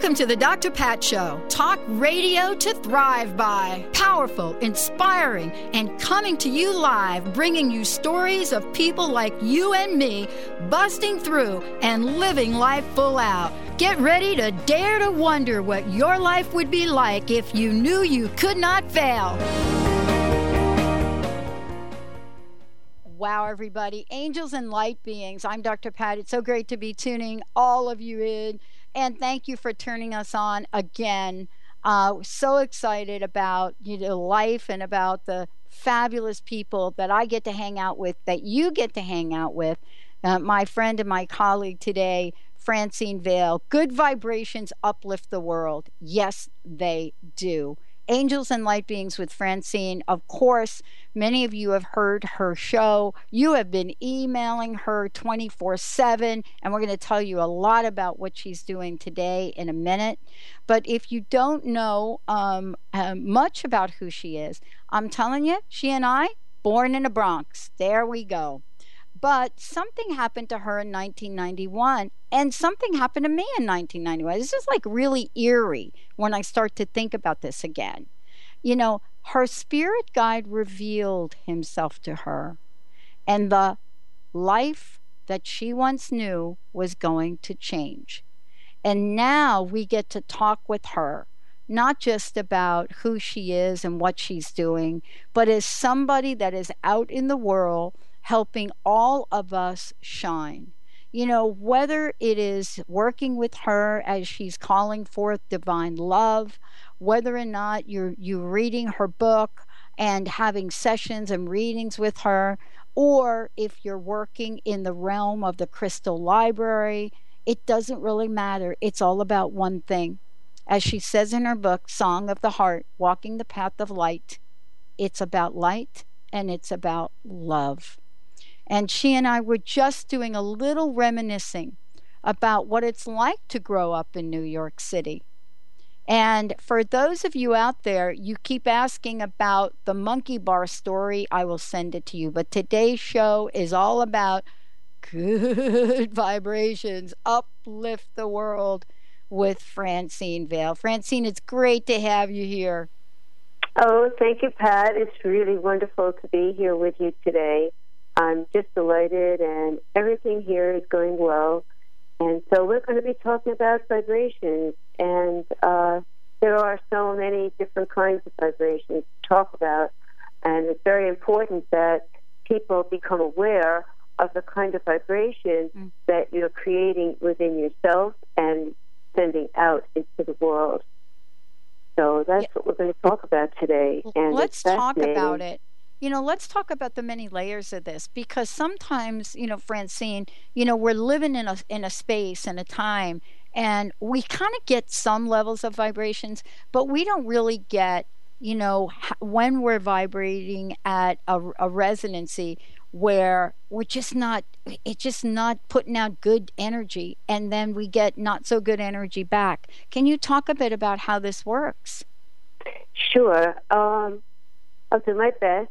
Welcome to the Dr. Pat Show. Talk radio to thrive by. Powerful, inspiring, and coming to you live, bringing you stories of people like you and me, busting through and living life full out. Get ready to dare to wonder what your life would be like if you knew you could not fail. Wow, everybody. Angels and light beings. I'm Dr. Pat. It's so great to be tuning all of you in. And thank you for turning us on again. So excited about life and about the fabulous people that I get to hang out with, that you get to hang out with. My friend and my colleague today, Francine Vale. Good vibrations uplift the world. Yes, they do. Angels and Light Beings with Francine. Of course, many of you have heard her show. You have been emailing her 24/7, and we're going to tell you a lot about what she's doing today in a minute. But if you don't know much about who she is, I'm telling you, she and I, born in the Bronx. There we go. But something happened to her in 1991, and something happened to me in 1991. This is like really eerie when I start to think about this again. You know, her spirit guide revealed himself to her, and the life that she once knew was going to change. And now we get to talk with her, not just about who she is and what she's doing, but as somebody that is out in the world helping all of us shine. You know, whether it is working with her as she's calling forth divine love, whether or not you're reading her book and having sessions and readings with her, or if you're working in the realm of the Crystal Library, it doesn't really matter. It's all about one thing. As she says in her book, Song of the Heart, Walking the Path of Light, it's about light and it's about love. And she and I were just doing a little reminiscing about what it's like to grow up in New York City. And for those of you out there, you keep asking about the monkey bar story. I will send it to you. But today's show is all about good vibrations, uplift the world with Francine Vale. Francine, it's great to have you here. Oh, thank you, Pat. It's really wonderful to be here with you today. I'm just delighted, and everything here is going well. And so we're going to be talking about vibrations, and there are so many different kinds of vibrations to talk about, and it's very important that people become aware of the kind of vibration that you're creating within yourself and sending out into the world. So that's what we're going to talk about today. And let's talk about it. You know, let's talk about the many layers of this, because sometimes, you know, Francine, you know, we're living in a space and a time, and we kind of get some levels of vibrations, but we don't really get, you know, when we're vibrating at a resonancy where we're just not, it's just not putting out good energy, and then we get not so good energy back. Can you talk a bit about how this works? Sure. I'll do my best.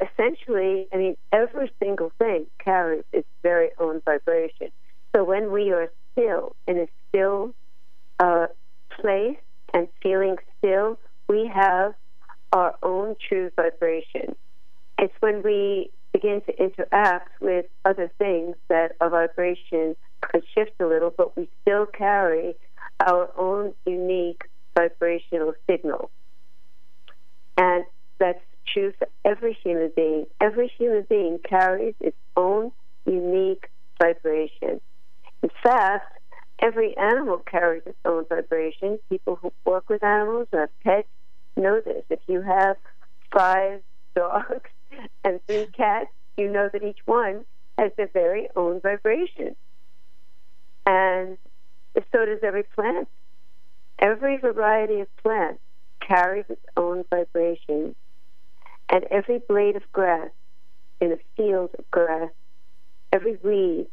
Essentially, I mean, every single thing carries its very own vibration. So when we are still, in a still place and feeling still, we have our own true vibration. It's when we begin to interact with other things that our vibration could shift a little, but we still carry our own unique vibrational signal. And that's true for every human being. Every human being carries its own unique vibration. In fact, every animal carries its own vibration. People who work with animals or have pets know this. If you have 5 dogs and 3 cats, you know that each one has their very own vibration. And so does every plant. Every variety of plant carries its own vibration, and every blade of grass in a field of grass, every weed,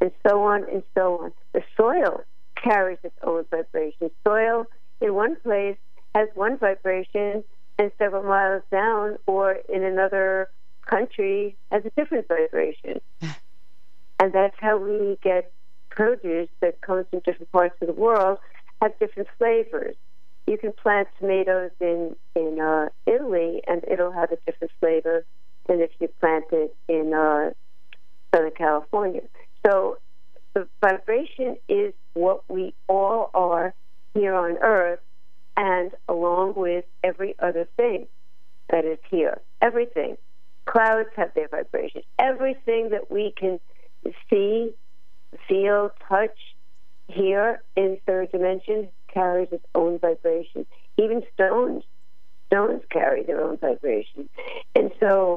and so on and so on. The soil carries its own vibration. Soil in one place has one vibration, and several miles down or in another country has a different vibration. And that's how we get produce that comes from different parts of the world, have different flavors. You can plant tomatoes in Italy, and it'll have a different flavor than if you plant it in Southern California. So the vibration is what we all are here on Earth, and along with every other thing that is here. Everything. Clouds have their vibration. Everything that we can see, feel, touch, hear in third dimension carries its own vibration. Even stones. Stones carry their own vibration. And so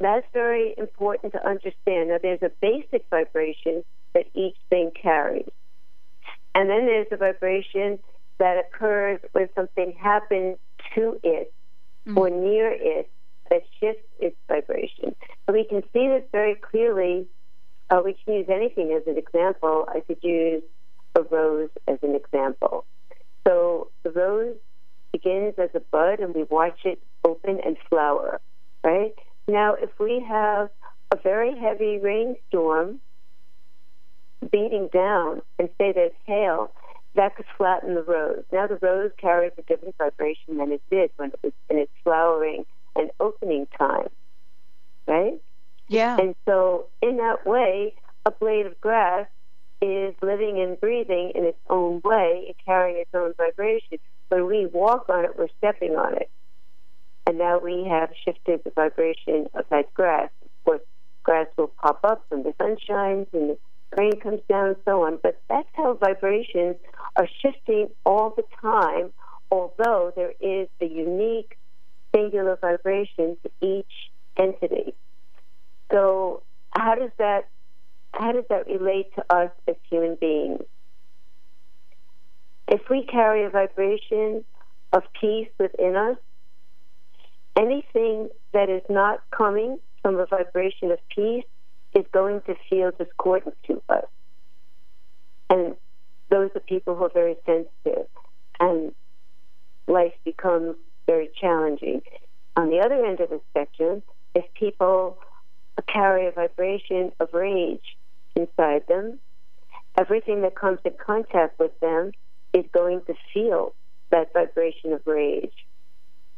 that's very important to understand. Now, there's a basic vibration that each thing carries. And then there's the vibration that occurs when something happens to it or near it that shifts its vibration. So we can see this very clearly. We can use anything as an example. I could use a rose as an example. So the rose begins as a bud, and we watch it open and flower, right? Now, if we have a very heavy rainstorm beating down and say there's hail, that could flatten the rose. Now the rose carries a different vibration than it did when it was in its flowering and opening time, right? Yeah. And so in that way, a blade of grass is living and breathing in its own way and carrying its own vibration. When we walk on it, we're stepping on it. And now we have shifted the vibration of that grass. Of course, grass will pop up when the sun shines and the rain comes down and so on. But that's how vibrations are shifting all the time, although there is the unique singular vibration to each entity. So how does that relate to us as human beings? If we carry a vibration of peace within us, anything that is not coming from a vibration of peace is going to feel discordant to us. And those are people who are very sensitive, and life becomes very challenging. On the other end of the spectrum, if people carry a vibration of rage inside them, everything that comes in contact with them is going to feel that vibration of rage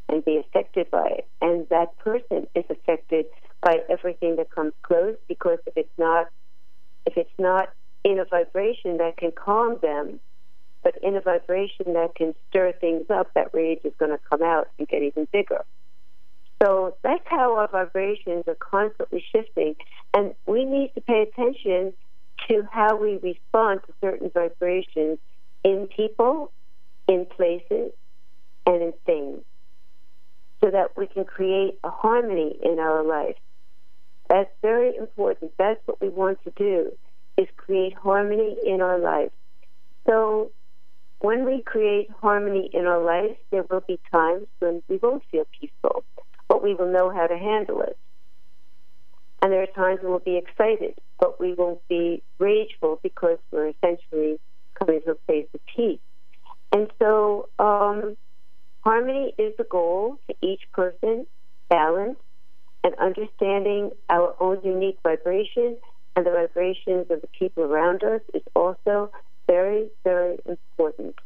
and be affected by it. And that person is affected by everything that comes close, because if it's not in a vibration that can calm them, but in a vibration that can stir things up, that rage is going to come out and get even bigger. So that's how our vibrations are constantly shifting, and we need to pay attention to how we respond to certain vibrations in people, in places, and in things, so that we can create a harmony in our life. That's very important. That's what we want to do, is create harmony in our life. So when we create harmony in our life, there will be times when we won't feel peaceful, but we will know how to handle it. And there are times when we'll be excited, but we won't be rageful, because we're essentially coming to a place of peace. And so harmony is the goal for each person, balance, and understanding our own unique vibration and the vibrations of the people around us is also very, very important.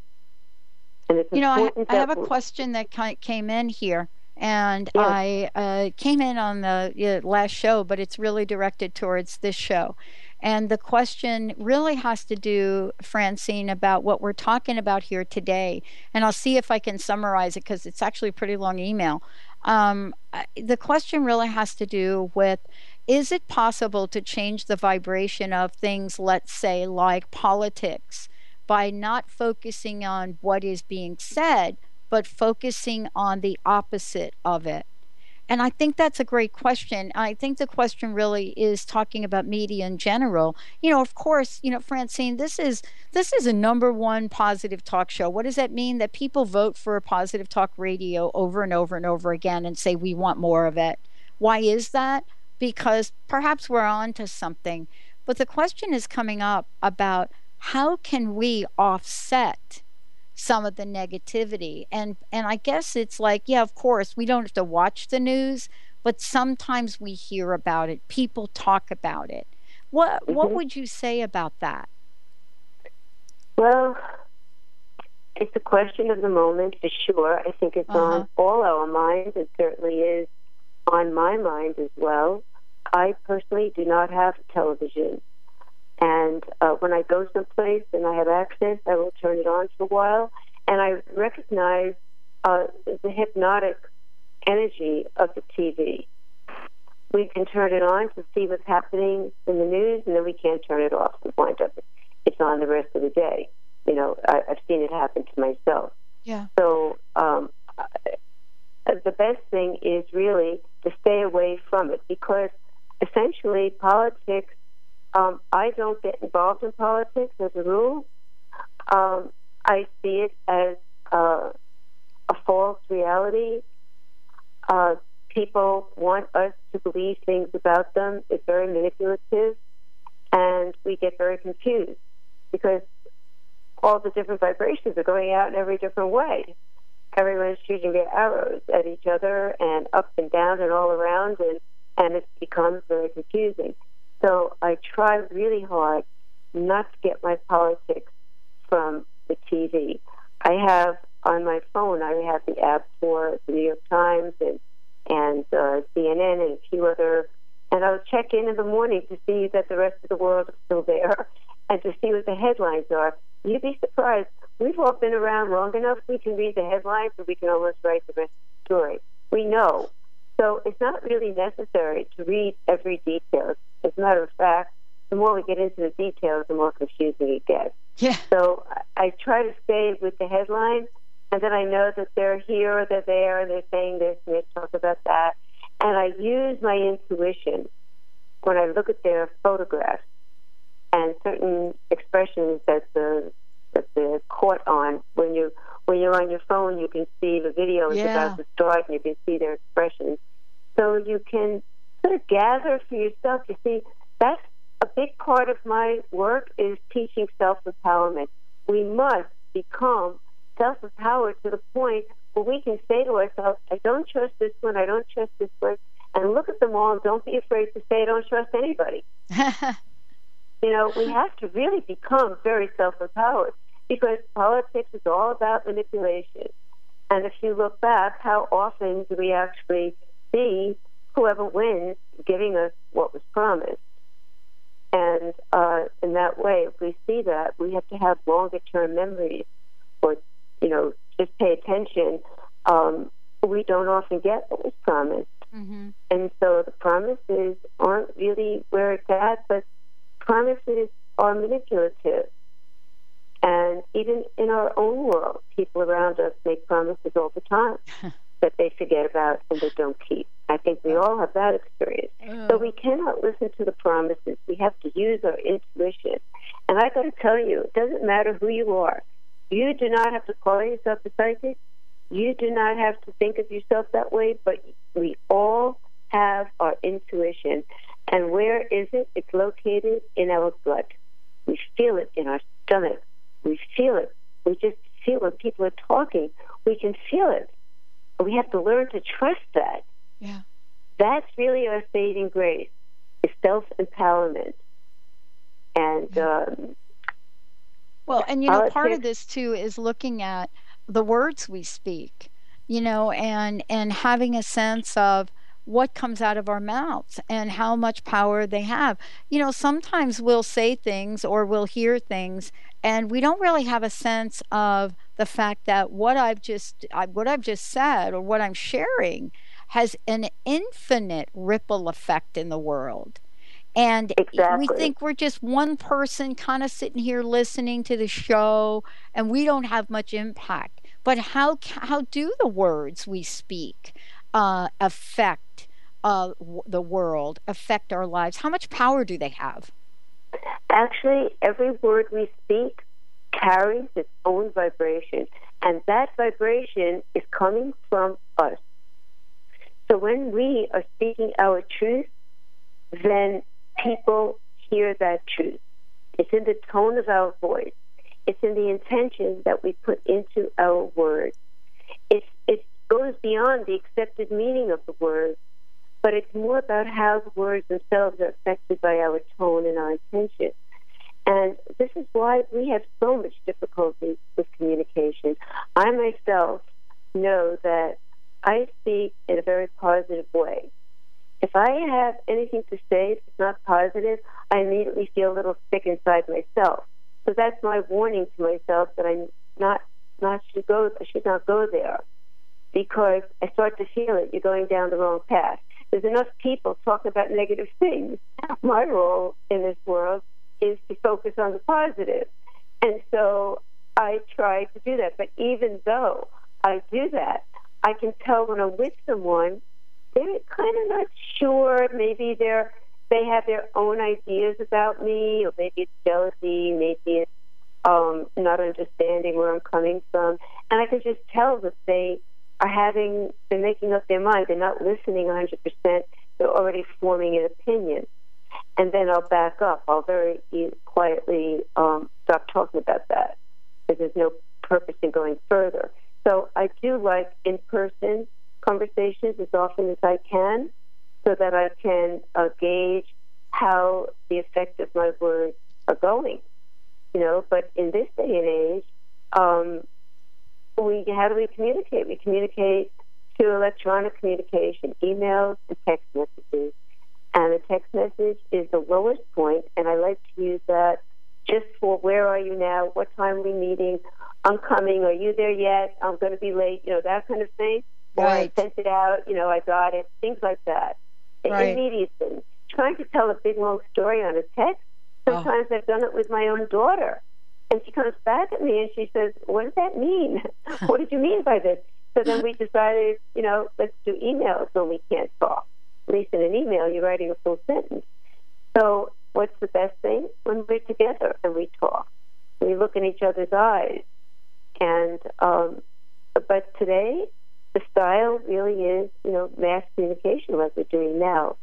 And it's important. I have a question that came in here, and yes. I came in on the last show, but it's really directed towards this show. And the question really has to do, Francine, about what we're talking about here today. And I'll see if I can summarize it, because it's actually a pretty long email. The question really has to do with, is it possible to change the vibration of things, let's say, like politics, by not focusing on what is being said, but focusing on the opposite of it? And I think that's a great question. I think the question really is talking about media in general. You know, of course, you know, Francine, this is a number one positive talk show. What does that mean? That people vote for a positive talk radio over and over and over again and say, we want more of it. Why is that? Because perhaps we're on to something. But the question is coming up about how can we offset some of the negativity, and I guess it's like, yeah, of course we don't have to watch the news, but sometimes we hear about it, people talk about it. What would you say about that? Well, it's a question of the moment for sure. I think it's on all our minds. It certainly is on my mind as well. I personally do not have television. And when I go someplace and I have access, I will turn it on for a while. And I recognize the hypnotic energy of the TV. We can turn it on to see what's happening in the news, and then we can't turn it off and wind up. It's on the rest of the day. You know, I've seen it happen to myself. Yeah. So the best thing is really to stay away from it, because essentially politics, I don't get involved in politics as a rule. I see it as a false reality. People want us to believe things about them. It's very manipulative, and we get very confused because all the different vibrations are going out in every different way. Everyone's shooting their arrows at each other and up and down and all around, and it becomes very confusing. So I try really hard not to get my politics from the TV. I have on my phone, I have the app for the New York Times and CNN and a few other, and I'll check in the morning to see that the rest of the world is still there and to see what the headlines are. You'd be surprised. We've all been around long enough, we can read the headlines and we can almost write the rest of the story. We know. So it's not really necessary to read every detail. As a matter of fact, the more we get into the details, the more confusing it gets. Yeah. So I try to stay with the headline, and then I know that they're here or they're there and they're saying this and they talk about that. And I use my intuition when I look at their photographs and certain expressions that they're caught on. When you're on your phone, you can see the video is about to start and you can see their expressions. So you can sort of gather for yourself. You see, that's a big part of my work is teaching self-empowerment. We must become self-empowered to the point where we can say to ourselves, I don't trust this one, I don't trust this one, and look at them all and don't be afraid to say I don't trust anybody. You know, we have to really become very self-empowered because politics is all about manipulation. And if you look back, how often do we actually see whoever wins giving us what was promised? And in that way, if we see that, we have to have longer-term memories or, you know, just pay attention. We don't often get what was promised. Mm-hmm. And so the promises aren't really where it's at, but promises are manipulative. And even in our own world, people around us make promises all the time that they forget about and they don't keep. I think we all have that experience. So we cannot listen to the promises. We have to use our intuition. And I got to tell you, it doesn't matter who you are. You do not have to call yourself a psychic. You do not have to think of yourself that way, but we all have our intuition. And where is it? It's located in our blood. We feel it in our stomach. We feel it. We just feel when people are talking. We can feel it. We have to learn to trust that. Yeah. That's really our saving grace, is self-empowerment. And well, and you know, part of this too is looking at the words we speak, you know, and having a sense of what comes out of our mouths and how much power they have. You know, sometimes we'll say things or we'll hear things and we don't really have a sense of the fact that what I've just said or what I'm sharing has an infinite ripple effect in the world. And exactly. We think we're just one person kind of sitting here listening to the show and we don't have much impact. But how do the words we speak affect the world, affect our lives? How much power do they have? Actually, every word we speak carries its own vibration, and that vibration is coming from us. So when we are speaking our truth, then people hear that truth. It's in the tone of our voice. It's in the intention that we put into our words. It goes beyond the accepted meaning of the words, but it's more about how the words themselves are affected by our tone and our intention. And this is why we have so much difficulty with communication. I myself know that I speak in a very positive way. If I have anything to say that's not positive, I immediately feel a little sick inside myself. So that's my warning to myself that I should not go there, because I start to feel it. You're going down the wrong path. There's enough people talking about negative things. My role in this world is to focus on the positive. And so I try to do that. But even though I do that, I can tell when I'm with someone, they're kind of not sure. Maybe they have their own ideas about me, or maybe it's jealousy, maybe it's not understanding where I'm coming from. And I can just tell that they're making up their mind. They're not listening 100%. They're already forming an opinion. And then I'll back up. I'll very quietly stop talking about that, because there's no purpose in going further. So I do like in-person conversations as often as I can, so that I can gauge how the effect of my words are going. But in this day and age, how do we communicate? We communicate through electronic communication, emails and text messages. And a text message is the lowest point, and I like to use that just for where are you now, what time are we meeting, I'm coming, are you there yet, I'm going to be late, that kind of thing. Right. I sent it out, I got it, things like that. Right. Immediate things. Trying to tell a big, long story on a text, sometimes I've done it with my own daughter. And she comes back at me and she says, what does that mean? What did you mean by this? So then we decided, let's do emails when we can't talk. At least in an email, you're writing a full sentence. So what's the best thing? When we're together and we talk. We look in each other's eyes. And but today, the style really is, mass communication like we're doing now.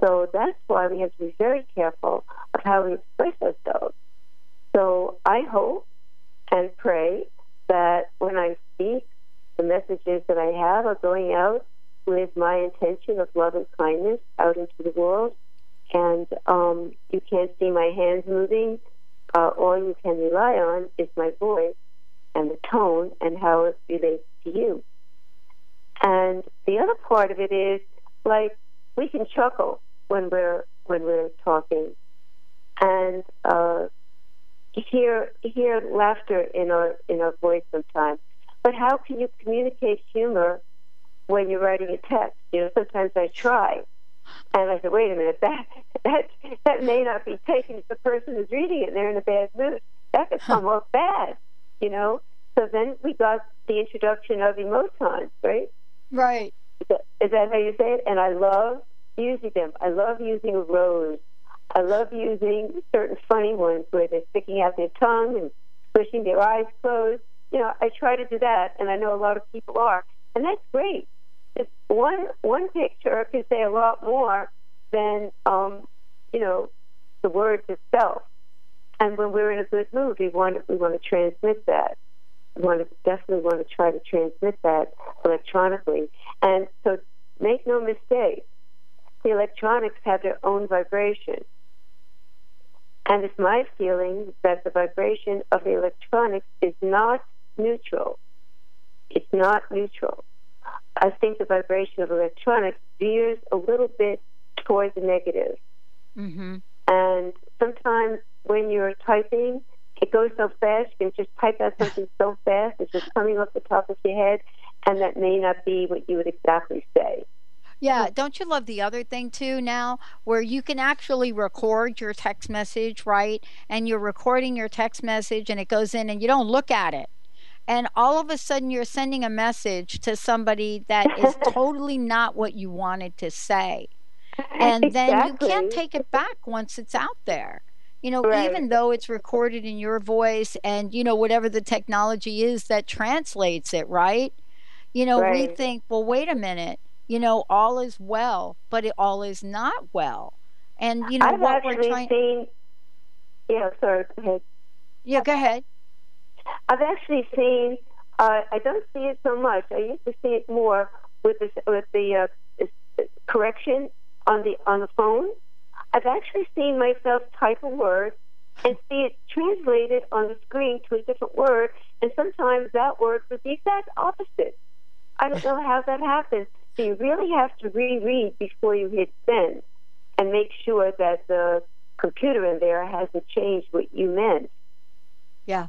So that's why we have to be very careful of how we express ourselves. So I hope and pray that when I speak, the messages that I have are going out with my intention of love and kindness out into the world. And you can't see my hands moving. All you can rely on is my voice and the tone and how it relates to you. And the other part of it is, we can chuckle when we're talking, and hear laughter in our voice sometimes. But how can you communicate humor when you're writing a text? Sometimes I try, and I say, wait a minute, that may not be taken if the person is reading it and they're in a bad mood. That could come off bad, So then we got the introduction of emoticons, right? Right. Is that how you say it? And I love using them. I love using a rose. I love using certain funny ones where they're sticking out their tongue and pushing their eyes closed. I try to do that, and I know a lot of people are. And that's great. Just one picture can say a lot more than, the words itself. And when we're in a good mood, we want to transmit that. We definitely want to try to transmit that electronically. And so make no mistake, the electronics have their own vibration. And it's my feeling that the vibration of the electronics is not neutral. It's not neutral. I think the vibration of electronics veers a little bit towards the negative. Mm-hmm. And sometimes when you're typing, it goes so fast, you can just type out something so fast, it's just coming off the top of your head, and that may not be what you would exactly say. Yeah, don't you love the other thing, too, now, where you can actually record your text message, right? And you're recording your text message, and it goes in, and you don't look at it. and all of a sudden you're sending a message to somebody that is totally not what you wanted to say. And then you can't take it back once it's out there. You know, even though it's recorded in your voice and, you know, whatever the technology is that translates it, right? You know, we think, well, wait a minute, you know, all is well, but it all is not well. And, you know, I've I've actually seen, I don't see it so much. I used to see it more with the correction on the phone. I've actually seen myself type a word and see it translated on the screen to a different word, and sometimes that word was the exact opposite. I don't know how that happens. So you really have to reread before you hit send and make sure that the computer in there hasn't changed what you meant. Yeah.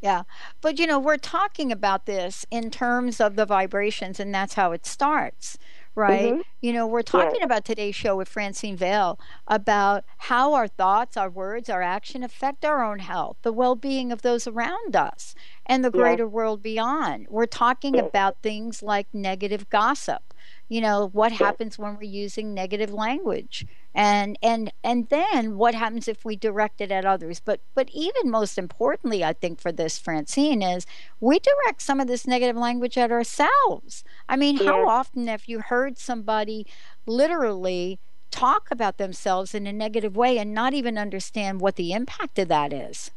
Yeah. But, you know, we're talking about this in terms of the vibrations, and that's how it starts, right? Mm-hmm. You know, we're talking about today's show with Francine Vail about how our thoughts, our words, our action affect our own health, the well-being of those around us, and the greater world beyond. We're talking about things like negative gossip. You know, what happens when we're using negative language, and then what happens if we direct it at others. But even most importantly, I think for this, Francine, is we direct some of this negative language at ourselves. I mean, how often have you heard somebody literally talk about themselves in a negative way and not even understand what the impact of that is?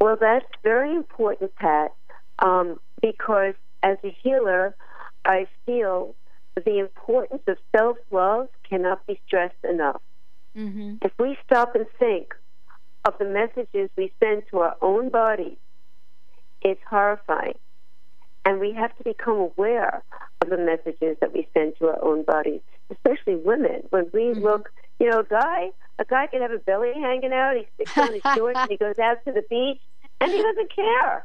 Well, that's very important, Pat, because as a healer, I feel the importance of self-love cannot be stressed enough. Mm-hmm. If we stop and think of the messages we send to our own bodies, it's horrifying. And we have to become aware of the messages that we send to our own bodies, especially women. When we look, you know, a guy can have a belly hanging out, he sticks on his shorts and he goes out to the beach, and he doesn't care,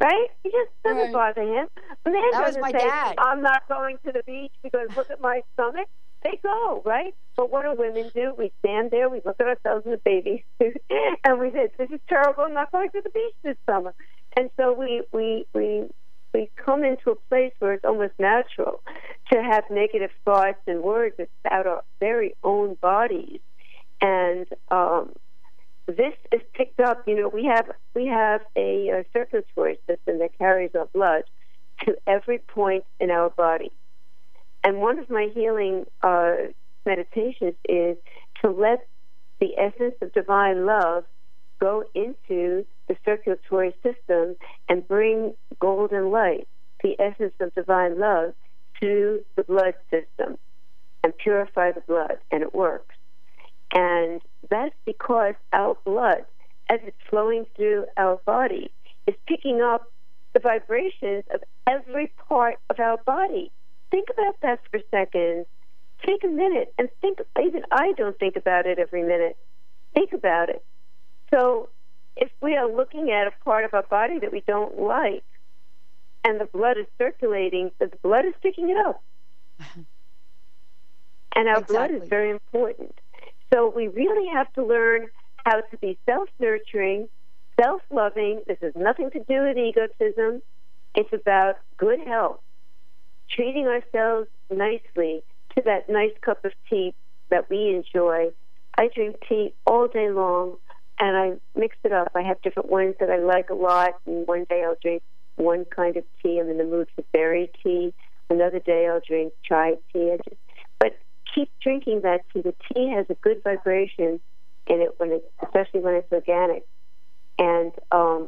right? He just doesn't bother him. And then that was my dad. I'm not going to the beach because look at my stomach. They go, right? But what do women do? We stand there, we look at ourselves in the bathing suit, and we say, "This is terrible. I'm not going to the beach this summer." And so we come into a place where it's almost natural to have negative thoughts and words about our very own bodies, and this is picked up. You know, we have a circulatory system that carries our blood to every point in our body. And one of my healing meditations is to let the essence of divine love go into the circulatory system and bring golden light, the essence of divine love, to the blood system and purify the blood, and it works. And that's because our blood, as it's flowing through our body, is picking up the vibrations of every part of our body. Think about that for a second. Take a minute and think. Even I don't think about it every minute. Think about it. So if we are looking at a part of our body that we don't like, and the blood is circulating, the blood is picking it up. And our blood is very important. So we really have to learn how to be self-nurturing, self-loving. This has nothing to do with egotism. It's about good health, treating ourselves nicely to that nice cup of tea that we enjoy. I drink tea all day long, and I mix it up. I have different ones that I like a lot, and one day I'll drink one kind of tea. I'm in the mood for berry tea. Another day I'll drink chai tea. Keep drinking that tea. The tea has a good vibration in it, especially when it's organic. And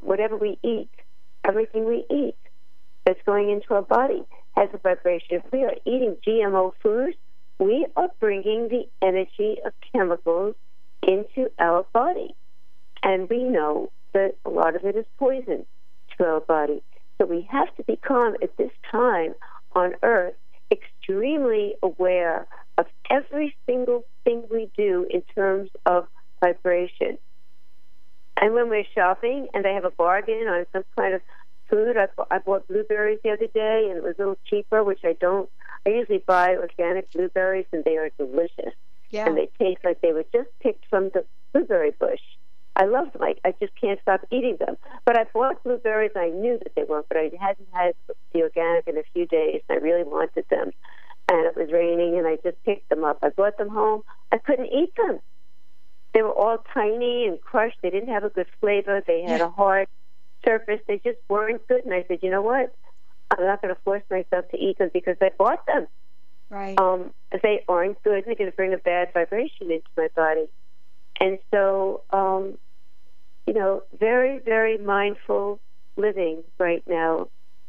whatever we eat, everything we eat that's going into our body has a vibration. If we are eating GMO foods, we are bringing the energy of chemicals into our body. And we know that a lot of it is poison to our body. So we have to become, at this time on Earth, extremely aware of every single thing we do in terms of vibration. And when we're shopping and they have a bargain on some kind of food, I bought blueberries the other day and it was a little cheaper, which I don't. I usually buy organic blueberries and they are delicious. Yeah. And they taste like they were just picked from the blueberry bush. I I love them. I just can't stop eating them. But I bought blueberries. I knew that they weren't, but I hadn't had the organic in a few days. I really wanted them. And it was raining, and I just picked them up. I brought them home. I couldn't eat them. They were all tiny and crushed. They didn't have a good flavor. They had a hard surface. They just weren't good. And I said, you know what? I'm not going to force myself to eat them because I bought them. Right. They aren't good. They're going to bring a bad vibration into my body. And so, you know, very, very mindful living right now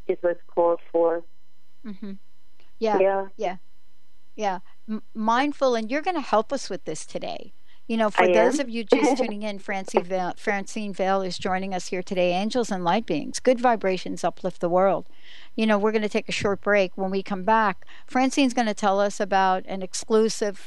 is what's called for. Mm-hmm. Yeah. Mindful, and you're going to help us with this today. You know, for those of you just tuning in, Francine Vail is joining us here today. Angels and light beings, good vibrations uplift the world. You know, we're going to take a short break. When we come back, Francine's going to tell us about an exclusive,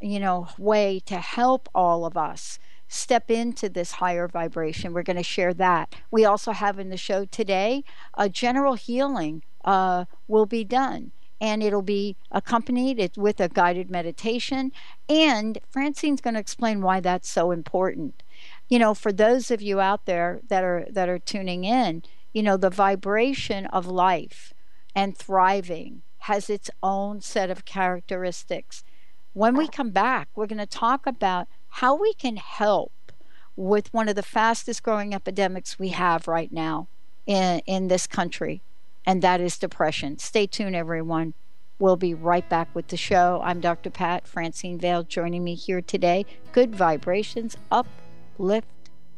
you know, way to help all of us step into this higher vibration. We're going to share that. We also have in the show today a general healing will be done. And it'll be accompanied with a guided meditation. And Francine's going to explain why that's so important. You know, for those of you out there that are tuning in, you know, the vibration of life and thriving has its own set of characteristics. When we come back, we're going to talk about how we can help with one of the fastest growing epidemics we have right now in this country. And that is depression. Stay tuned, everyone. We'll be right back with the show. I'm Dr. Pat, Francine Vail joining me here today. Good vibrations uplift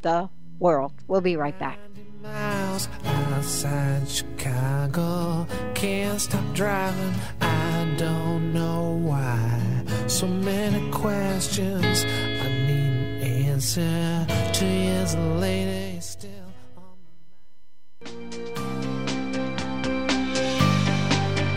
the world. We'll be right back. Miles outside Chicago, can't stop driving. I don't know why. So many questions. I need an answer. 2 years later, still.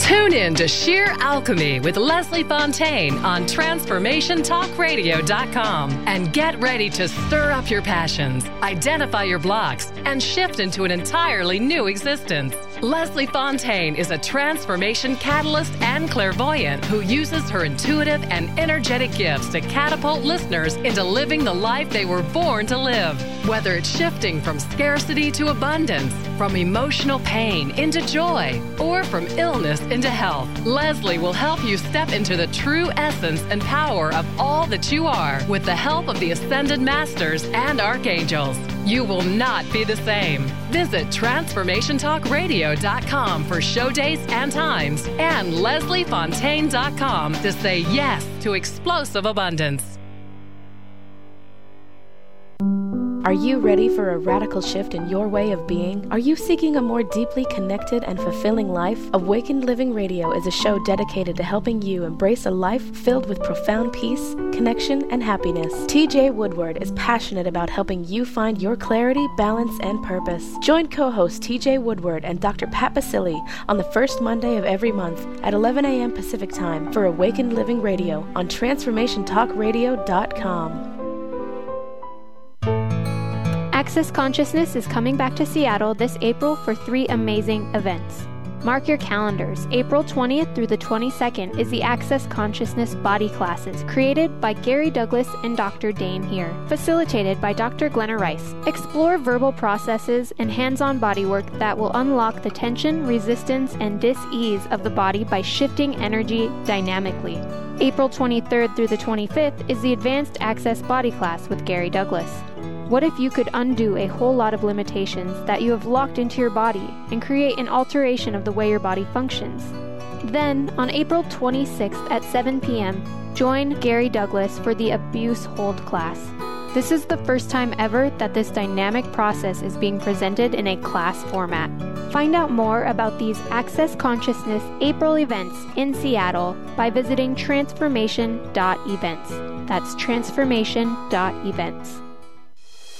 Tune in to Sheer Alchemy with Leslie Fontaine on TransformationTalkRadio.com and get ready to stir up your passions, identify your blocks, and shift into an entirely new existence. Leslie Fontaine is a transformation catalyst and clairvoyant who uses her intuitive and energetic gifts to catapult listeners into living the life they were born to live. Whether it's shifting from scarcity to abundance, from emotional pain into joy, or from illness into health, Leslie will help you step into the true essence and power of all that you are with the help of the Ascended Masters and Archangels. You will not be the same. Visit TransformationTalkRadio.com for show dates and times and LeslieFontaine.com to say yes to explosive abundance. Are you ready for a radical shift in your way of being? Are you seeking a more deeply connected and fulfilling life? Awakened Living Radio is a show dedicated to helping you embrace a life filled with profound peace, connection, and happiness. T.J. Woodward is passionate about helping you find your clarity, balance, and purpose. Join co-host T.J. Woodward and Dr. Pat Basile on the first Monday of every month at 11 a.m. Pacific Time for Awakened Living Radio on TransformationTalkRadio.com. Access Consciousness is coming back to Seattle this April for 3 amazing events. Mark your calendars. April 20th through the 22nd is the Access Consciousness Body Classes, created by Gary Douglas and Dr. Dane Heer, facilitated by Dr. Glenna Rice. Explore verbal processes and hands-on bodywork that will unlock the tension, resistance, and dis-ease of the body by shifting energy dynamically. April 23rd through the 25th is the Advanced Access Body Class with Gary Douglas. What if you could undo a whole lot of limitations that you have locked into your body and create an alteration of the way your body functions? Then, on April 26th at 7 p.m., join Gary Douglas for the Abuse Hold class. This is the first time ever that this dynamic process is being presented in a class format. Find out more about these Access Consciousness April events in Seattle by visiting transformation.events. That's transformation.events.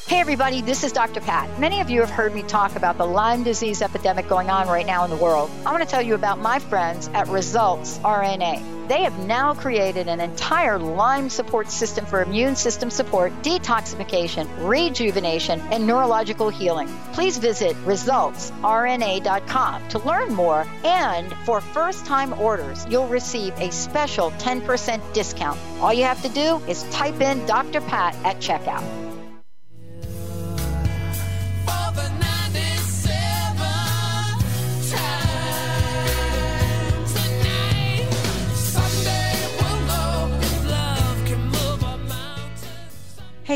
Hey everybody, this is Dr. Pat. Many of you have heard me talk about the Lyme disease epidemic going on right now in the world. I want to tell you about my friends at Results RNA. They have now created an entire Lyme support system for immune system support, detoxification, rejuvenation, and neurological healing. Please visit ResultsRNA.com to learn more, and for first-time orders, you'll receive a special 10% discount. All you have to do is type in Dr. Pat at checkout.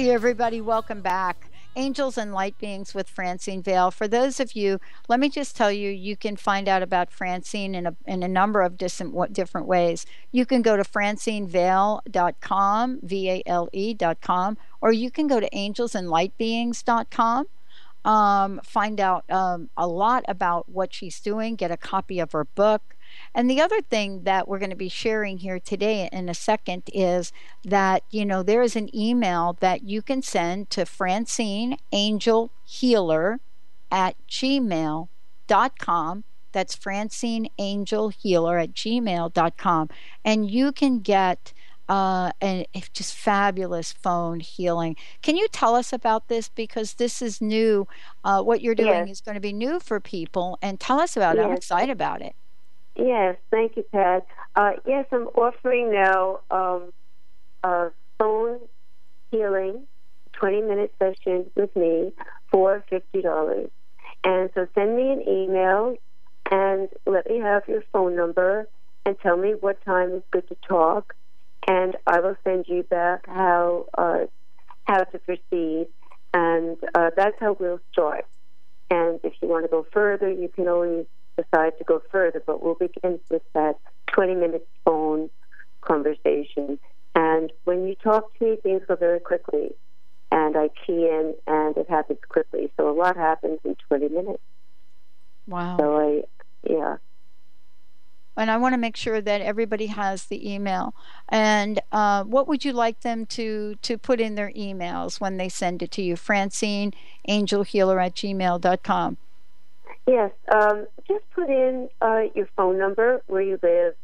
Hey everybody, welcome back. Angels and Light Beings with Francine Vail. For those of you, let me just tell you, you can find out about Francine in a number of different ways. You can go to FrancineVail.com, V-A-L-E.com, or you can go to angelsandlightbeings.com. Find out a lot about what she's doing, get a copy of her book. And the other thing that we're going to be sharing here today in a second is that, you know, there is an email that you can send to FrancineAngelHealer@gmail.com. That's FrancineAngelHealer@gmail.com. And you can get just fabulous phone healing. Can you tell us about this? Because this is new. What you're doing is going to be new for people. And tell us about it. I'm excited about it. Yes, thank you, Pat. Yes, I'm offering now phone healing, 20-minute session with me for $50. And so send me an email and let me have your phone number and tell me what time is good to talk, and I will send you back how to proceed. And that's how we'll start. And if you want to go further, you can always decide to go further, but we'll begin with that 20-minute phone conversation. And when you talk to me, things go very quickly, and I key in, and it happens quickly. So a lot happens in 20 minutes. Wow. So yeah. And I want to make sure that everybody has the email. And what would you like them to put in their emails when they send it to you? FrancineAngelHealer@gmail.com. Yes, just put in your phone number, where you live,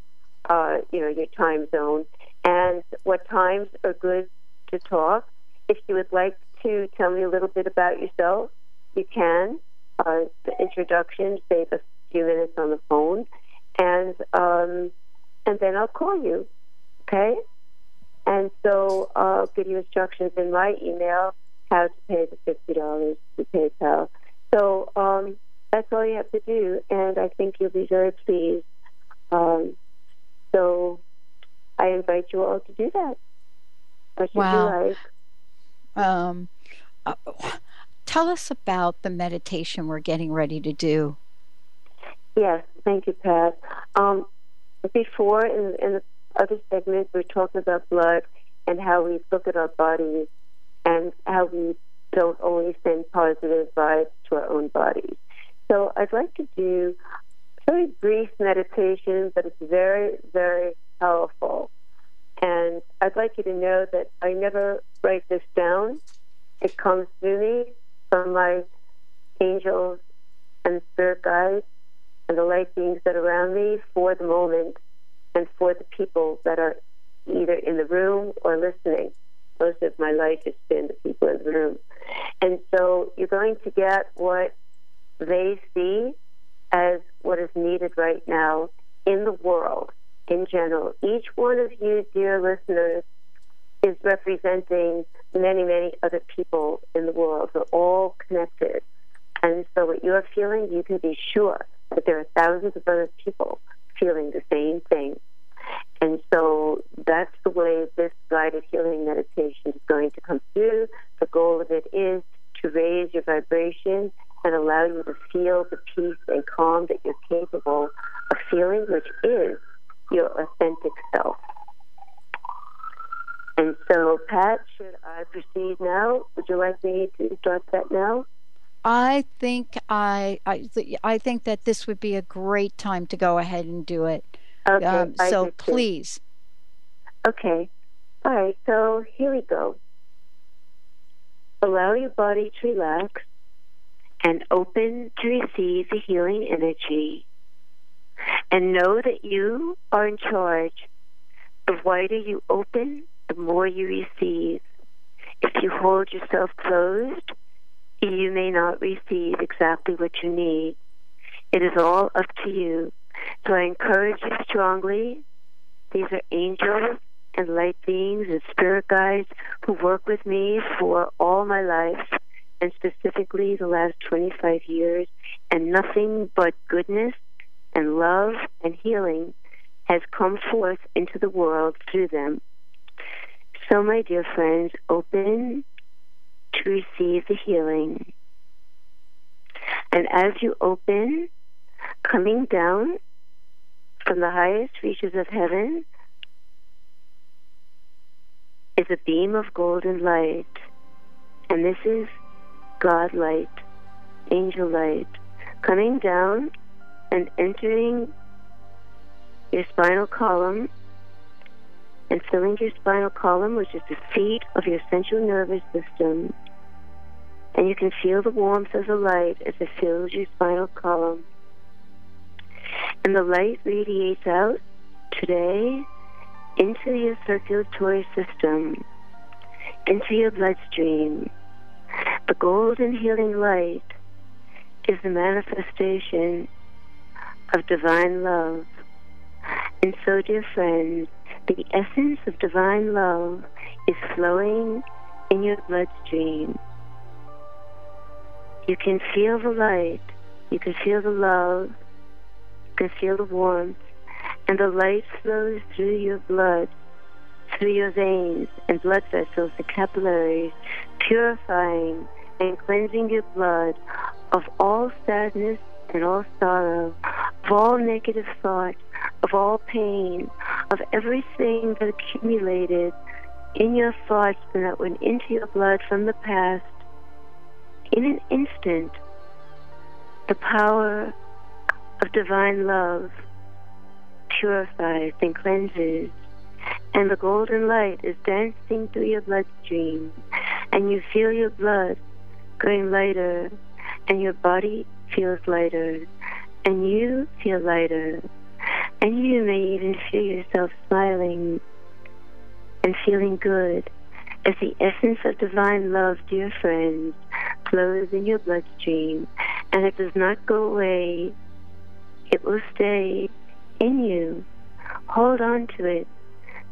your time zone, and what times are good to talk. If you would like to tell me a little bit about yourself, you can. The introduction, save a few minutes on the phone, and then I'll call you, okay? And so I'll give you instructions in my email how to pay the $50 to PayPal. So that's all you have to do, and I think you'll be very pleased. So I invite you all to do that. What would you like? Tell us about the meditation we're getting ready to do. Yes, thank you, Pat. Before, in the other segment, we were talking about blood and how we look at our bodies and how we don't only send positive vibes to our own bodies. So I'd like to do a very brief meditation, but it's very, very powerful. And I'd like you to know that I never write this down. It comes to me from my angels and spirit guides and the light beings that are around me for the moment and for the people that are either in the room or listening. Most of my life has been the people in the room. And so you're going to get what they see as what is needed right now in the world in general. Each one of you, dear listeners, is representing many, many other people in the world. We're all connected. And so what you're feeling, you can be sure that there are thousands of other people feeling the same thing. And so that's the way this guided healing meditation is going to come through. The goal of it is to raise your vibration and allow you to feel the peace and calm that you're capable of feeling, which is your authentic self. And so, Pat, should I proceed now? Would you like me to start that now? I think that this would be a great time to go ahead and do it. Okay, so please. Okay. All right, so here we go. Allow your body to relax and open to receive the healing energy. And know that you are in charge. The wider you open, the more you receive. If you hold yourself closed, you may not receive exactly what you need. It is all up to you. So I encourage you strongly. These are angels and light beings and spirit guides who work with me for all my life, and specifically the last 25 years, and nothing but goodness and love and healing has come forth into the world through them. So, my dear friends, open to receive the healing. And as you open, coming down from the highest reaches of heaven is a beam of golden light. And this is God light, angel light, coming down and entering your spinal column and filling your spinal column, which is the seat of your central nervous system. And you can feel the warmth of the light as it fills your spinal column. And the light radiates out today into your circulatory system, into your bloodstream. The golden healing light is the manifestation of divine love. And so, dear friends, the essence of divine love is flowing in your bloodstream. You can feel the light, you can feel the love, you can feel the warmth, and the light flows through your blood, through your veins and blood vessels, the capillaries, purifying and cleansing your blood of all sadness and all sorrow, of all negative thought, of all pain, of everything that accumulated in your thoughts and that went into your blood from the past. In an instant, the power of divine love purifies and cleanses, and the golden light is dancing through your bloodstream, and you feel your blood going lighter, and your body feels lighter, and you feel lighter. And you may even feel yourself smiling and feeling good as the essence of divine love, dear friends, flows in your bloodstream, and it does not go away. It will stay in you. Hold on to it.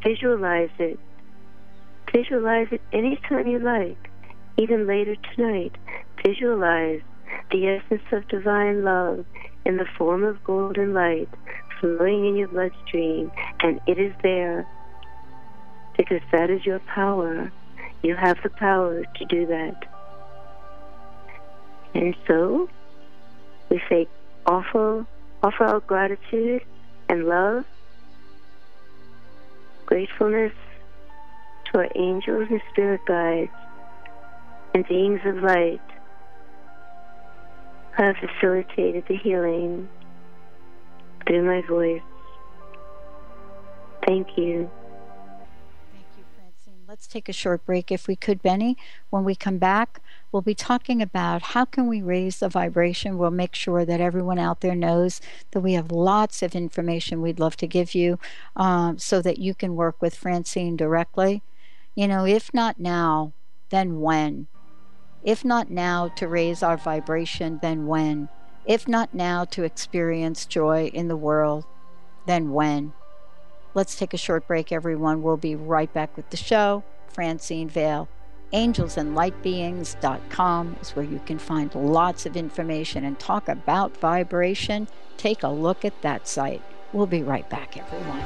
Visualize it. Visualize it anytime you like, even later tonight. Visualize the essence of divine love in the form of golden light flowing in your bloodstream, and it is there because that is your power. You have the power to do that. And so we say offer our gratitude and love, gratefulness to our angels and spirit guides and beings of light who have facilitated the healing through my voice. Thank you. Thank you, Francine. Let's take a short break if we could, Benny. When we come back, we'll be talking about how can we raise the vibration. We'll make sure that everyone out there knows that we have lots of information we'd love to give you so that you can work with Francine directly. You know, if not now, then when? If not now to raise our vibration, then when? If not now to experience joy in the world, then when? Let's take a short break, everyone. We'll be right back with the show. Francine Vale, angelsandlightbeings.com is where you can find lots of information and talk about vibration. Take a look at that site. We'll be right back, everyone.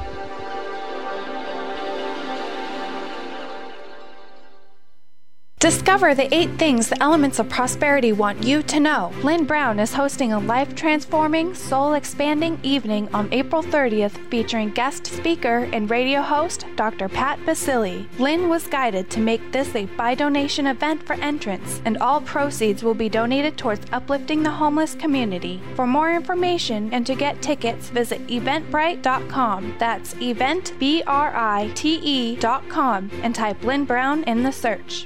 Discover the 8 things the elements of prosperity want you to know. Lynn Brown is hosting a life-transforming, soul-expanding evening on April 30th featuring guest speaker and radio host Dr. Pat Basile. Lynn was guided to make this a by-donation event for entrants, and all proceeds will be donated towards uplifting the homeless community. For more information and to get tickets, visit eventbrite.com. That's eventbrite.com and type Lynn Brown in the search.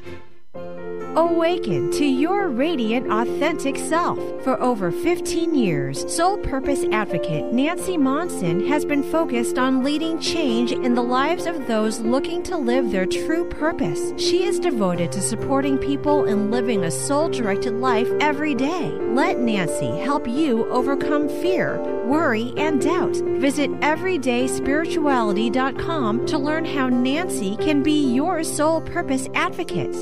Awaken to your radiant, authentic self. For over 15 years, Soul Purpose Advocate Nancy Monson has been focused on leading change in the lives of those looking to live their true purpose. She is devoted to supporting people in living a soul-directed life every day. Let Nancy help you overcome fear, worry, and doubt. Visit EverydaySpirituality.com to learn how Nancy can be your Soul Purpose Advocate.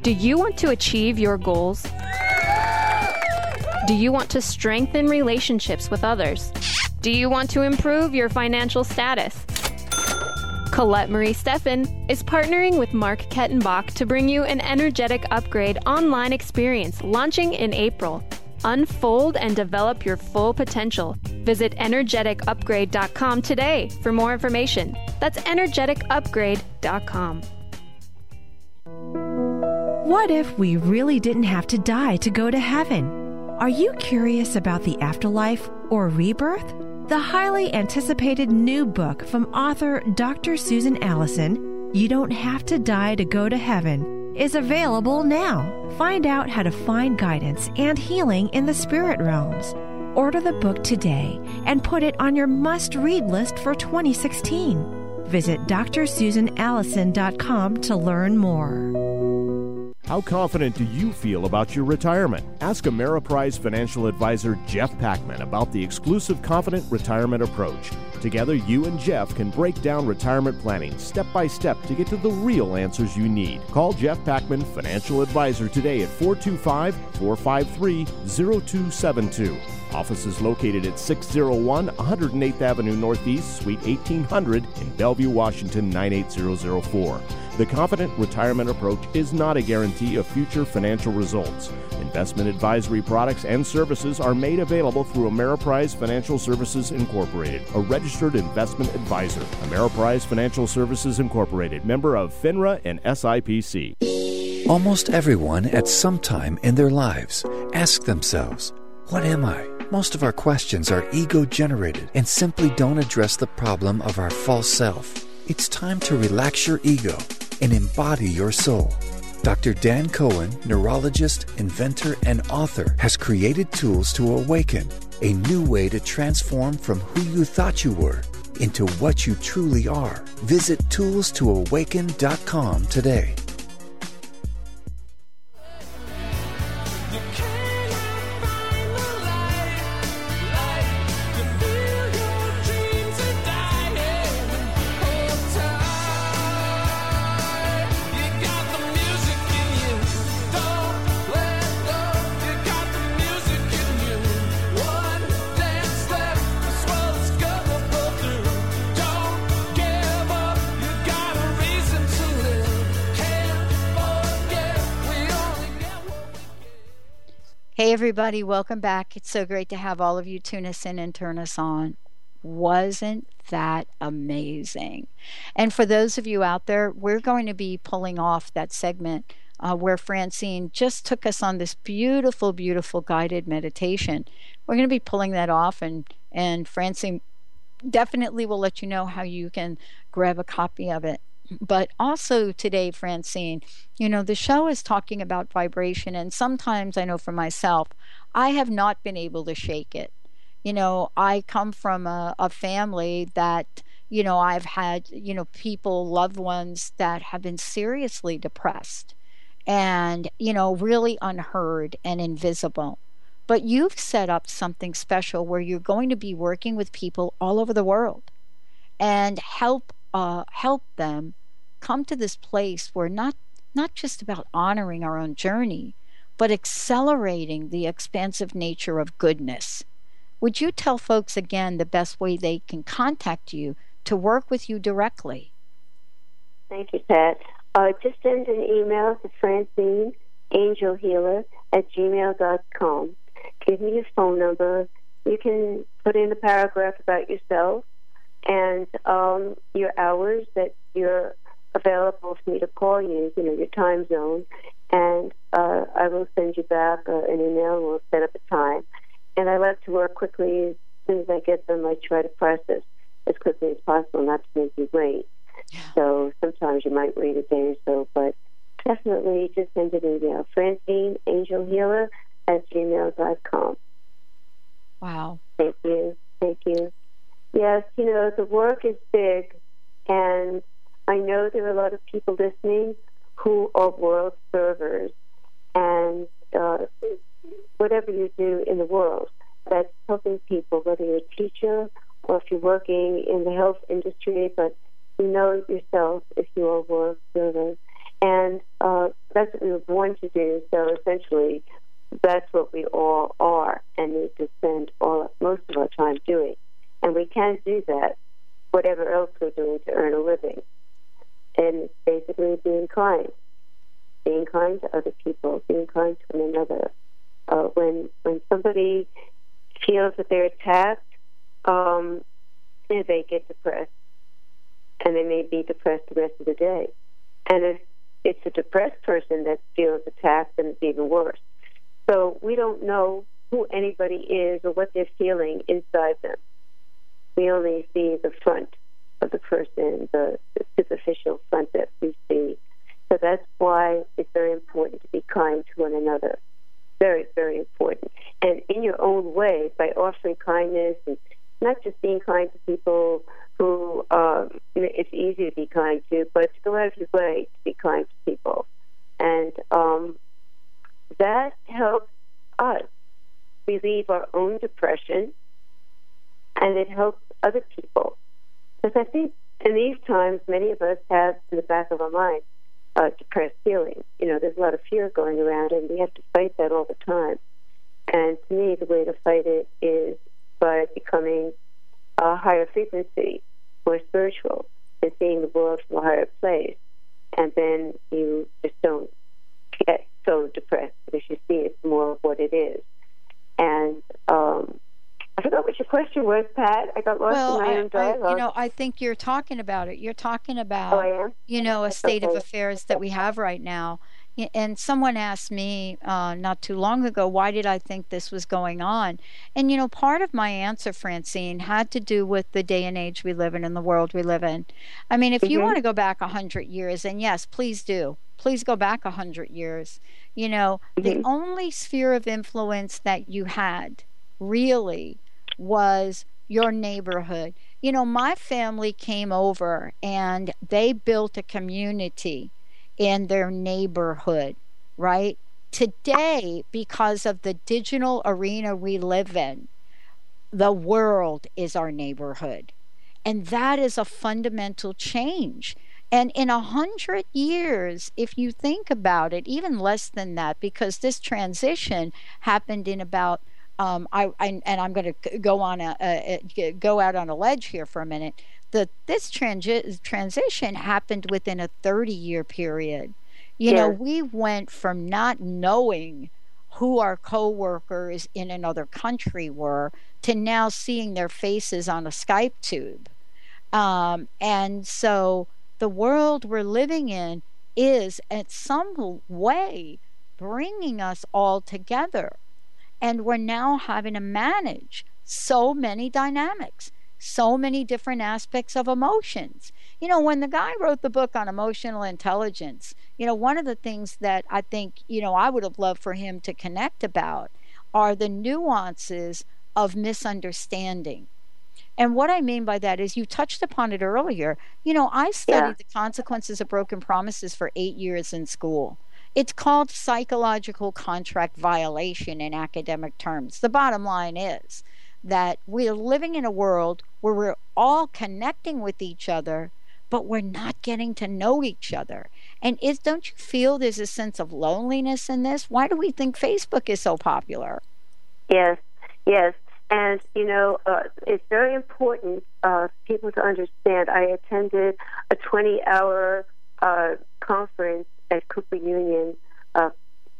Do you want to achieve your goals? Do you want to strengthen relationships with others? Do you want to improve your financial status? Colette Marie Steffen is partnering with Mark Kettenbach to bring you an Energetic Upgrade online experience launching in April. Unfold and develop your full potential. Visit EnergeticUpgrade.com today for more information. That's EnergeticUpgrade.com. What if we really didn't have to die to go to heaven? Are you curious about the afterlife or rebirth? The highly anticipated new book from author Dr. Susan Allison, You Don't Have to Die to Go to Heaven, is available now. Find out how to find guidance and healing in the spirit realms. Order the book today and put it on your must-read list for 2016. Visit DrSusanAllison.com to learn more. How confident do you feel about your retirement? Ask Ameriprise Financial Advisor Jeff Packman about the exclusive Confident Retirement Approach. Together, you and Jeff can break down retirement planning step by step to get to the real answers you need. Call Jeff Packman, Financial Advisor, today at 425-453-0272. Office is located at 601 108th Avenue Northeast, Suite 1800 in Bellevue, Washington, 98004. The Confident Retirement Approach is not a guarantee of future financial results. Investment advisory products and services are made available through Ameriprise Financial Services Incorporated, a registered investment advisor. Ameriprise Financial Services Incorporated, member of FINRA and SIPC. Almost everyone at some time in their lives asks themselves, "What am I?" Most of our questions are ego-generated and simply don't address the problem of our false self. It's time to relax your ego and embody your soul. Dr. Dan Cohen, neurologist, inventor, and author, has created tools to awaken a new way to transform from who you thought you were into what you truly are. Visit toolstoawaken.com today. Hey everybody, welcome back. It's so great to have all of you tune us in and turn us on. Wasn't that amazing? And for those of you out there, we're going to be pulling off that segment where Francine just took us on this beautiful, beautiful guided meditation. We're going to be pulling that off, and Francine definitely will let you know how you can grab a copy of it. But also today, Francine, you know, the show is talking about vibration, and sometimes I know for myself, I have not been able to shake it. You know, I come from a family that, you know, I've had, you know, people, loved ones that have been seriously depressed and, you know, really unheard and invisible. But you've set up something special where you're going to be working with people all over the world and help them come to this place where not just about honoring our own journey, but accelerating the expansive nature of goodness. Would you tell folks again the best way they can contact you to work with you directly? Thank you, Pat. Just send an email to francineangelhealer@gmail.com. Give me your phone number. You can put in a paragraph about yourself and your hours that you're available for me to call you, you know, your time zone, and I will send you back an email and we'll set up a time. And I like to work quickly. As soon as I get them, I try to process as quickly as possible, not to make you wait. So sometimes you might wait a day or so, but definitely just send an email, francineangelhealer@gmail.com. Wow. Thank you. Thank you. Yes, you know, the work is big, and I know there are a lot of people listening who are world servers, and whatever you do in the world, that's helping people, whether you're a teacher or if you're working in the health industry, but you know yourself if you are a world server. And that's what we were born to do, so essentially that's what we all are and need to spend most of our time doing. And we can do that whatever else we're doing to earn a living. And it's basically being kind to other people, being kind to one another. When somebody feels that they're attacked, they get depressed, and they may be depressed the rest of the day. And if it's a depressed person that feels attacked, then it's even worse. So we don't know who anybody is or what they're feeling inside them. We only see the front of the person, the superficial front that we see. So that's why it's very important to be kind to one another. Very, very important. And in your own way, by offering kindness, and not just being kind to people who it's easy to be kind to, but to go out of your way to be kind to people. And that helps us relieve our own depression, and it helps other people. Because I think in these times, many of us have in the back of our mind depressed feelings. You know, there's a lot of fear going around, and we have to fight that all the time. And to me, the way to fight it is by becoming a higher frequency, more spiritual, and seeing the world from a higher place. And then you just don't get so depressed because you see it's more of what it is. And I forgot what your question was, Pat. I got lost in my own dialogue. You know, I think you're talking about it. You're talking about, you know, a state of affairs that we have right now. And someone asked me not too long ago, why did I think this was going on? And, you know, part of my answer, Francine, had to do with the day and age we live in and the world we live in. I mean, if you want to go back 100 years, and yes, please do. Please go back 100 years. You know, the only sphere of influence that you had really was your neighborhood. You know, my family came over and they built a community in their neighborhood, right? Today, because of the digital arena we live in, the world is our neighborhood. And that is a fundamental change. And in 100 years, if you think about it, even less than that, because this transition happened in about, and I'm going to go on go out on a ledge here for a minute. This transition happened within a 30-year period. You know, we went from not knowing who our coworkers in another country were to now seeing their faces on a Skype tube. And so the world we're living in is, in some way, bringing us all together. And we're now having to manage so many dynamics, so many different aspects of emotions. You know, when the guy wrote the book on emotional intelligence, you know, one of the things that I think, you know, I would have loved for him to connect about are the nuances of misunderstanding. And what I mean by that is, you touched upon it earlier. You know, I studied the consequences of broken promises for 8 years in school. It's called psychological contract violation in academic terms. The bottom line is that we're living in a world where we're all connecting with each other, but we're not getting to know each other. And don't you feel there's a sense of loneliness in this? Why do we think Facebook is so popular? Yes, yes. And, you know, it's very important for people to understand. I attended a 20-hour conference at Cooper Union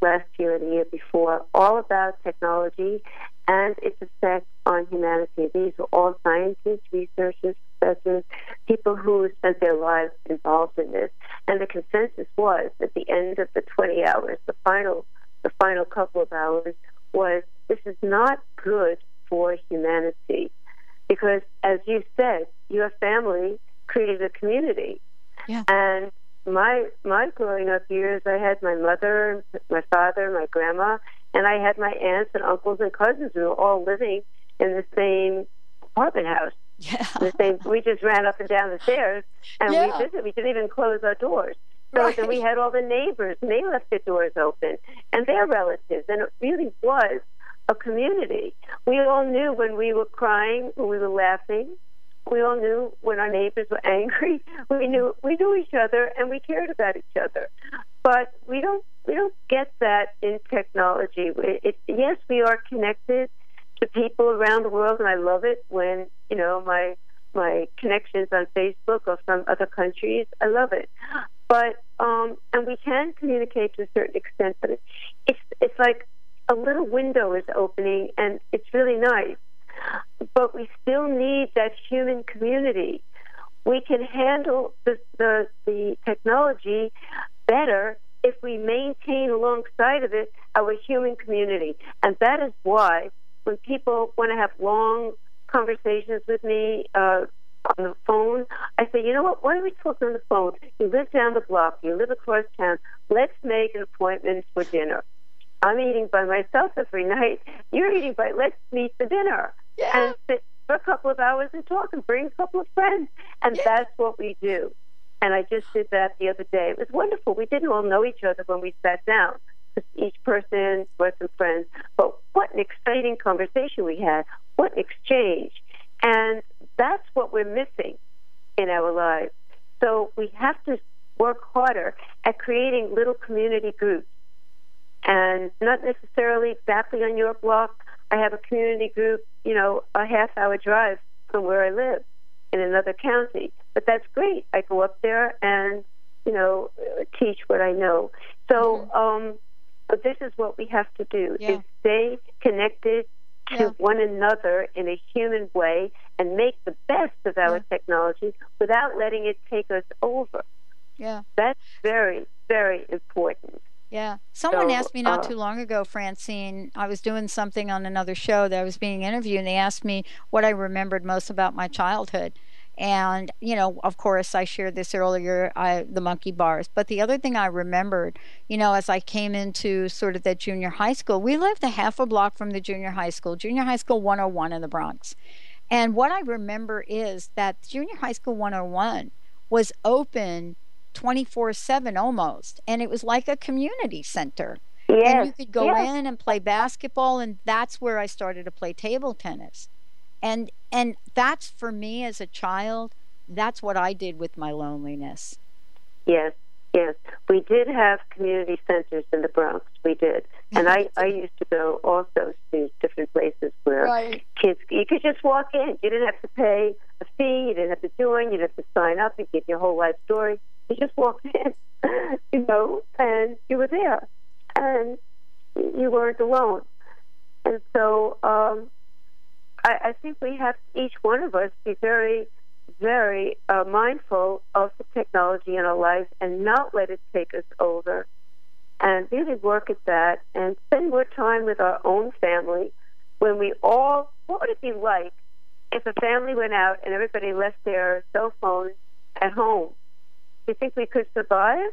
last year and the year before, all about technology and its effect on humanity. These were all scientists, researchers, professors, people who spent their lives involved in this. And the consensus was, at the end of the 20 hours, the final couple of hours, was this is not good for humanity. Because, as you said, your family created a community. Yeah. And my growing up years, I had my mother, my father, my grandma, and I had my aunts and uncles and cousins who were all living in the same apartment house. Yeah. We just ran up and down the stairs, and we visited. We didn't even close our doors. So then we had all the neighbors, and they left their doors open, and their relatives, and it really was a community. We all knew when we were crying, when we were laughing. We all knew when our neighbors were angry. We knew each other, and we cared about each other. But we don't get that in technology. Yes, we are connected to people around the world, and I love it when, you know, my my connections on Facebook or from other countries. I love it. But and we can communicate to a certain extent, but it's like a little window is opening, and it's really nice. But we still need that human community. We can handle the technology better if we maintain alongside of it our human community. And that is why when people want to have long conversations with me on the phone, I say, you know what, why don't we talk on the phone? You live down the block, you live across town, let's make an appointment for dinner. I'm eating by myself every night. You're eating by, let's meet for dinner. Yeah. And sit for a couple of hours and talk and bring a couple of friends. And yeah. That's what we do. And I just did that the other day. It was wonderful. We didn't all know each other when we sat down. Each person was some friends. But what an exciting conversation we had. What an exchange. And that's what we're missing in our lives. So we have to work harder at creating little community groups. And not necessarily exactly on your block. I have a community group, you know, a half-hour drive from where I live in another county. But that's great. I go up there and, you know, teach what I know. So but this is what we have to do, is stay connected to one another in a human way and make the best of our technology without letting it take us over. Yeah. That's very, very important. Yeah. Someone asked me not too long ago, Francine, I was doing something on another show that I was being interviewed, and they asked me what I remembered most about my childhood. And, you know, of course, I shared this earlier, the monkey bars. But the other thing I remembered, you know, as I came into sort of that junior high school, we lived a half a block from the junior high school 101 in the Bronx. And what I remember is that junior high school 101 was open 24/7 almost, and it was like a community center. Yes. And you could go in and play basketball, and that's where I started to play table tennis. And that's, for me as a child, that's what I did with my loneliness. Yes, yes. We did have community centers in the Bronx, we did. And I used to go also to different places where kids, you could just walk in. You didn't have to pay a fee, you didn't have to join, you didn't have to sign up and give your whole life story. You just walked in, you know, and you were there. And you weren't alone. And so I think we have, each one of us, be very, very mindful of the technology in our life and not let it take us over, and really work at that and spend more time with our own family. When we all, what would it be like if a family went out and everybody left their cell phone at home? Do you think we could survive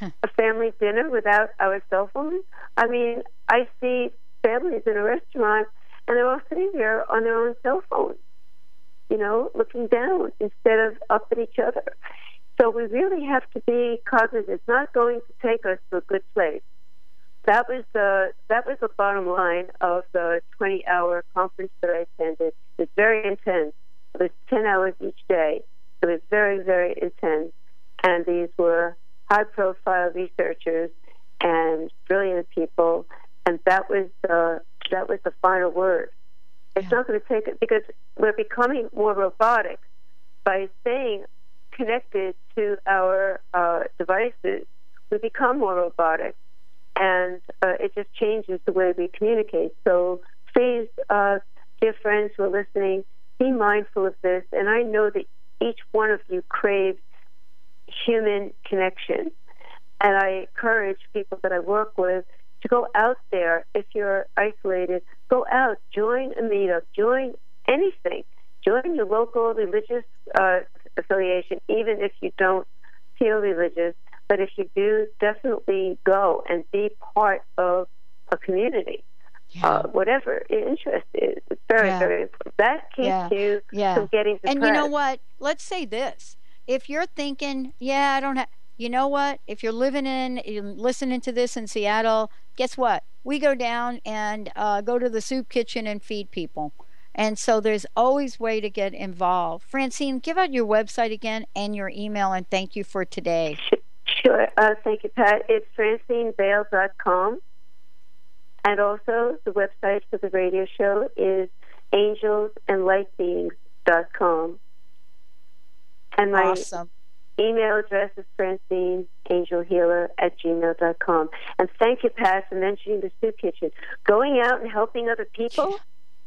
a family dinner without our cell phone? I mean, I see families in a restaurant, and they're all sitting there on their own cell phones, you know, looking down instead of up at each other. So we really have to be cognizant. It's not going to take us to a good place. That was the bottom line of the 20-hour conference that I attended. It was very intense. It was 10 hours each day. It was very, very intense. And these were high-profile researchers and brilliant people. And that was the final word. It's not going to take it, because we're becoming more robotic by staying connected to our devices. We become more robotic, and it just changes the way we communicate. So please, dear friends who are listening, be mindful of this. And I know that each one of you craves human connection, and I encourage people that I work with to go out there. If you're isolated, go out, join a meetup, join anything. Join your local religious affiliation, even if you don't feel religious. But if you do, definitely go and be part of a community, whatever your interest is. It's very, very important. That keeps you from getting depressed. And you know what? Let's say this. If you're thinking, I don't have... You know what? If you're living in, you're listening to this in Seattle, guess what? We go down and go to the soup kitchen and feed people. And so there's always a way to get involved. Francine, give out your website again and your email, and thank you for today. Sure. Thank you, Pat. It's FrancineVale.com. And also the website for the radio show is AngelsAndLightBeings.com. And my email address is francineangelhealer@gmail.com. And thank you, Pat, for mentioning the soup kitchen. Going out and helping other people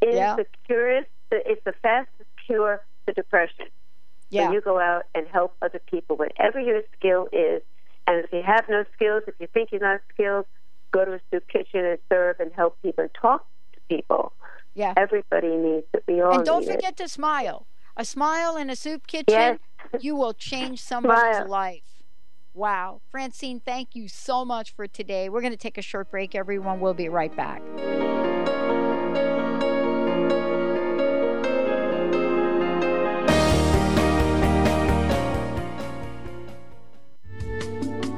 is the cure. It's the fastest cure to depression. Yeah. So you go out and help other people, whatever your skill is. And if you have no skills, if you think you're not skilled, go to a soup kitchen and serve and help people and talk to people. Yeah. Everybody needs it. We all need it. And don't forget to smile. A smile in a soup kitchen, you will change somebody's life. Wow. Francine, thank you so much for today. We're going to take a short break, everyone. We'll be right back.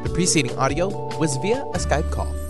The preceding audio was via a Skype call.